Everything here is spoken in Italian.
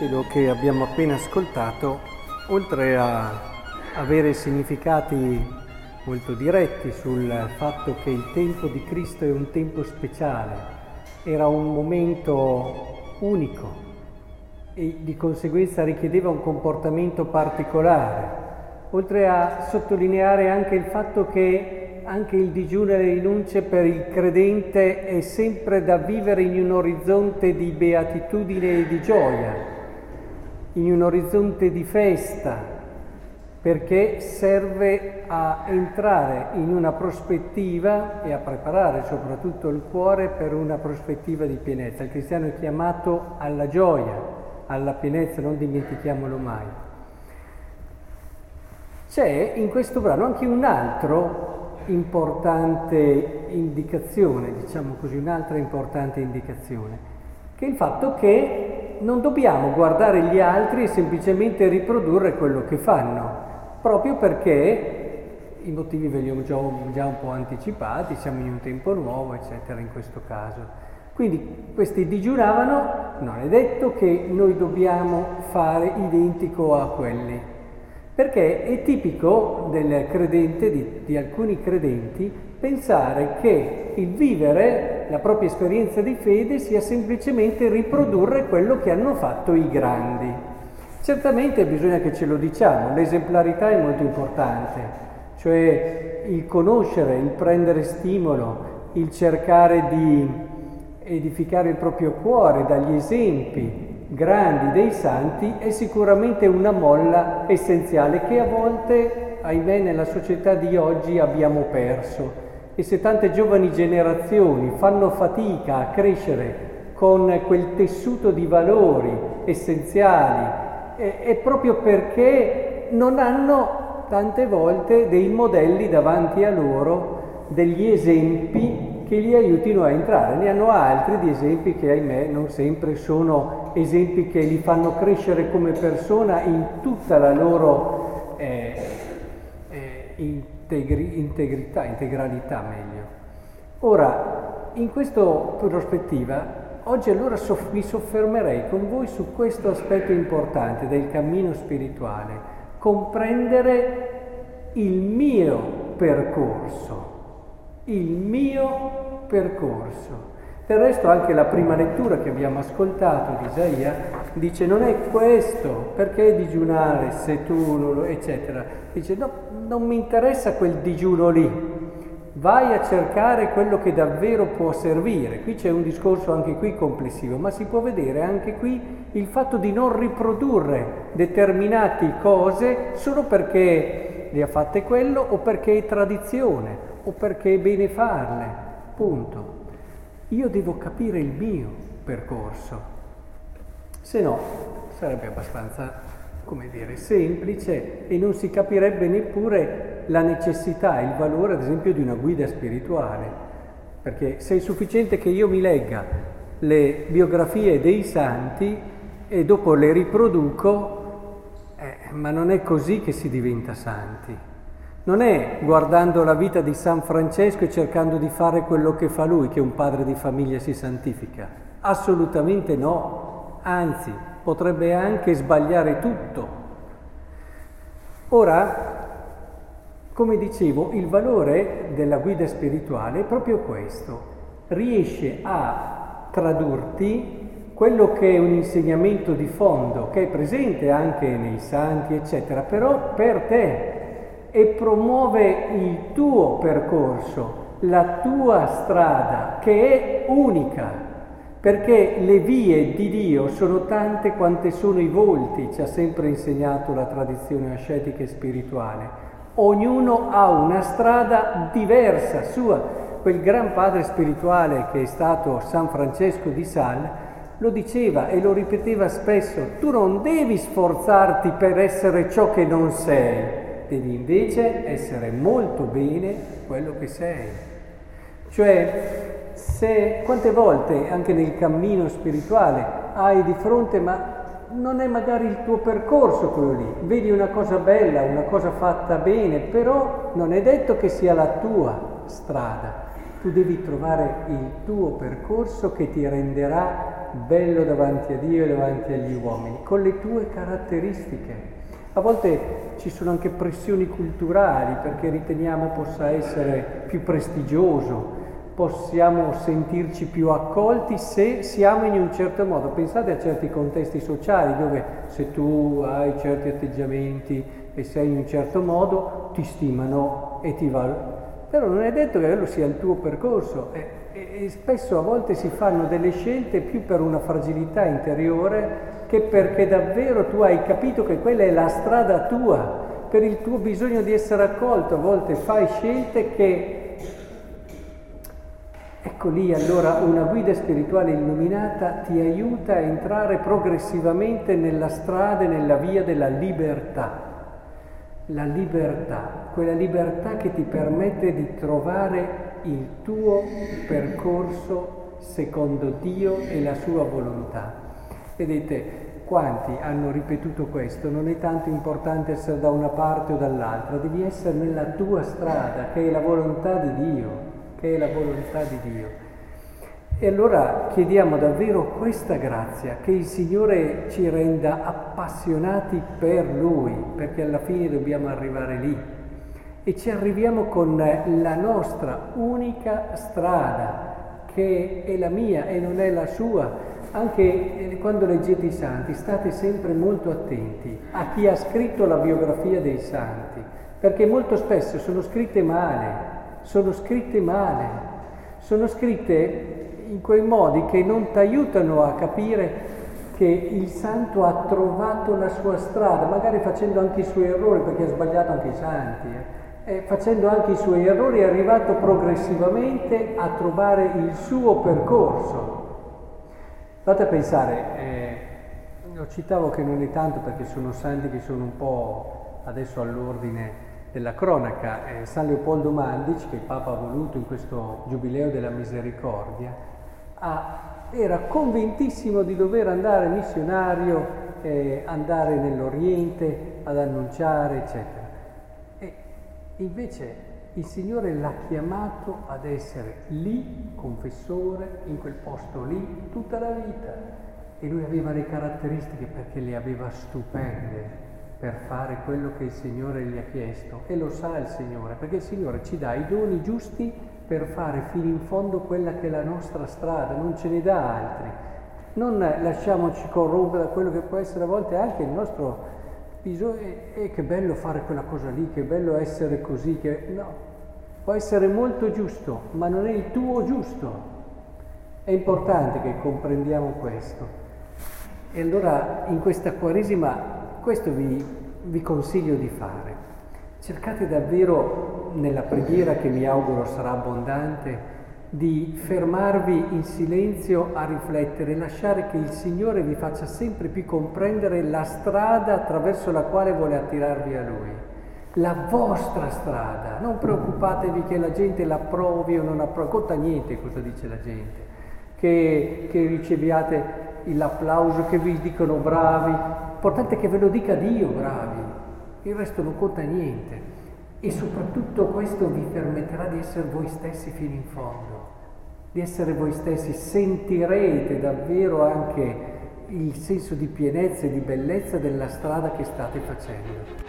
L'Evangelo che abbiamo appena ascoltato, oltre a avere significati molto diretti sul fatto che il tempo di Cristo è un tempo speciale, era un momento unico e di conseguenza richiedeva un comportamento particolare, oltre a sottolineare anche il fatto che anche il digiuno e le rinunce per il credente è sempre da vivere in un orizzonte di beatitudine e di gioia, in un orizzonte di festa, perché serve a entrare in una prospettiva e a preparare soprattutto il cuore per una prospettiva di pienezza. Il cristiano è chiamato alla gioia, alla pienezza, non dimentichiamolo mai. C'è in questo brano anche un'altra importante indicazione, che è il fatto che non dobbiamo guardare gli altri e semplicemente riprodurre quello che fanno. Proprio perché i motivi ve li ho già un po' anticipati, siamo in un tempo nuovo, eccetera, in questo caso. Quindi questi digiunavano, non è detto che noi dobbiamo fare identico a quelli, perché è tipico del credente, di alcuni credenti, pensare che il vivere la propria esperienza di fede sia semplicemente riprodurre quello che hanno fatto i grandi. Certamente bisogna che ce lo diciamo, l'esemplarità è molto importante, cioè il conoscere, il prendere stimolo, il cercare di edificare il proprio cuore dagli esempi grandi dei santi è sicuramente una molla essenziale che a volte, ahimè, nella società di oggi abbiamo perso. E se tante giovani generazioni fanno fatica a crescere con quel tessuto di valori essenziali, è proprio perché non hanno tante volte dei modelli davanti a loro, degli esempi che li aiutino a entrare. Ne hanno altri di esempi che, ahimè, non sempre sono esempi che li fanno crescere come persona in tutta la loro integralità meglio. Ora, in questa prospettiva, oggi allora mi soffermerei con voi su questo aspetto importante del cammino spirituale, comprendere il mio percorso. Del resto anche la prima lettura che abbiamo ascoltato di Isaia dice non è questo, perché digiunare se tu non... eccetera. Dice no, non mi interessa quel digiuno lì. Vai a cercare quello che davvero può servire. Qui c'è un discorso anche qui complessivo, ma si può vedere anche qui il fatto di non riprodurre determinate cose solo perché le ha fatte quello o perché è tradizione o perché è bene farle, punto. Io devo capire il mio percorso, se no sarebbe abbastanza... semplice e non si capirebbe neppure la necessità, il valore ad esempio di una guida spirituale, perché se è sufficiente che io mi legga le biografie dei santi e dopo le riproduco, ma non è così che si diventa santi. Non è guardando la vita di San Francesco e cercando di fare quello che fa lui che un padre di famiglia si santifica, assolutamente no, anzi potrebbe anche sbagliare tutto. Ora, come dicevo, il valore della guida spirituale è proprio questo: riesce a tradurti quello che è un insegnamento di fondo, che è presente anche nei santi, eccetera, però per te, e promuove il tuo percorso, la tua strada, che è unica. Perché le vie di Dio sono tante quante sono i volti, ci ha sempre insegnato la tradizione ascetica e spirituale. Ognuno ha una strada diversa sua. Quel gran padre spirituale che è stato San Francesco di Sales lo diceva e lo ripeteva spesso: tu non devi sforzarti per essere ciò che non sei, devi invece essere molto bene quello che sei. Cioè, se quante volte anche nel cammino spirituale hai di fronte, ma non è magari il tuo percorso quello lì, vedi una cosa bella, una cosa fatta bene, però non è detto che sia la tua strada. Tu tu devi trovare il tuo percorso che ti renderà bello davanti a Dio e davanti agli uomini, con le tue caratteristiche. A volte ci sono anche pressioni culturali perché riteniamo possa essere più prestigioso, possiamo sentirci più accolti se siamo in un certo modo. Pensate a certi contesti sociali dove se tu hai certi atteggiamenti e sei in un certo modo ti stimano e ti valutano. Però non è detto che quello sia il tuo percorso e spesso a volte si fanno delle scelte più per una fragilità interiore che perché davvero tu hai capito che quella è la strada tua, per il tuo bisogno di essere accolto. A volte fai scelte che, ecco lì allora una guida spirituale illuminata ti aiuta a entrare progressivamente nella strada e nella via della libertà. La libertà, quella libertà che ti permette di trovare il tuo percorso secondo Dio e la sua volontà. Vedete, quanti hanno ripetuto questo? Non è tanto importante essere da una parte o dall'altra, devi essere nella tua strada, che è la volontà di Dio, che è la volontà di Dio. E allora chiediamo davvero questa grazia, che il Signore ci renda appassionati per Lui, perché alla fine dobbiamo arrivare lì. E ci arriviamo con la nostra unica strada, che è la mia e non è la sua. Anche quando leggete i Santi, state sempre molto attenti a chi ha scritto la biografia dei Santi, perché molto spesso sono scritte male, sono scritte in quei modi che non ti aiutano a capire che il santo ha trovato la sua strada, magari facendo anche i suoi errori, perché ha sbagliato anche i santi, e facendo anche i suoi errori è arrivato progressivamente a trovare il suo percorso. Fate pensare, lo citavo che non è tanto perché sono santi che sono un po' adesso all'ordine della cronaca, San Leopoldo Mandic, che il Papa ha voluto in questo Giubileo della Misericordia, era convintissimo di dover andare missionario, andare nell'Oriente ad annunciare, eccetera. E invece il Signore l'ha chiamato ad essere lì, confessore, in quel posto lì, tutta la vita. E lui aveva le caratteristiche perché le aveva stupende per fare quello che il Signore gli ha chiesto, e lo sa il Signore, perché il Signore ci dà i doni giusti per fare fino in fondo quella che è la nostra strada, non ce ne dà altri. Non lasciamoci corrompere da quello che può essere a volte anche il nostro bisogno, e che bello fare quella cosa lì, che bello essere così, che no, può essere molto giusto, ma non è il tuo giusto. È importante che comprendiamo questo. E allora in questa Quaresima questo vi consiglio di fare. Cercate davvero, nella preghiera che mi auguro sarà abbondante, di fermarvi in silenzio a riflettere, lasciare che il Signore vi faccia sempre più comprendere la strada attraverso la quale vuole attirarvi a Lui. La vostra strada, non preoccupatevi che la gente l'approvi o non approvi, conta niente cosa dice la gente, che riceviate l'applauso, che vi dicono bravi. L'importante è che ve lo dica Dio, bravi, il resto non conta niente. E soprattutto questo vi permetterà di essere voi stessi fino in fondo, di essere voi stessi. Sentirete davvero anche il senso di pienezza e di bellezza della strada che state facendo.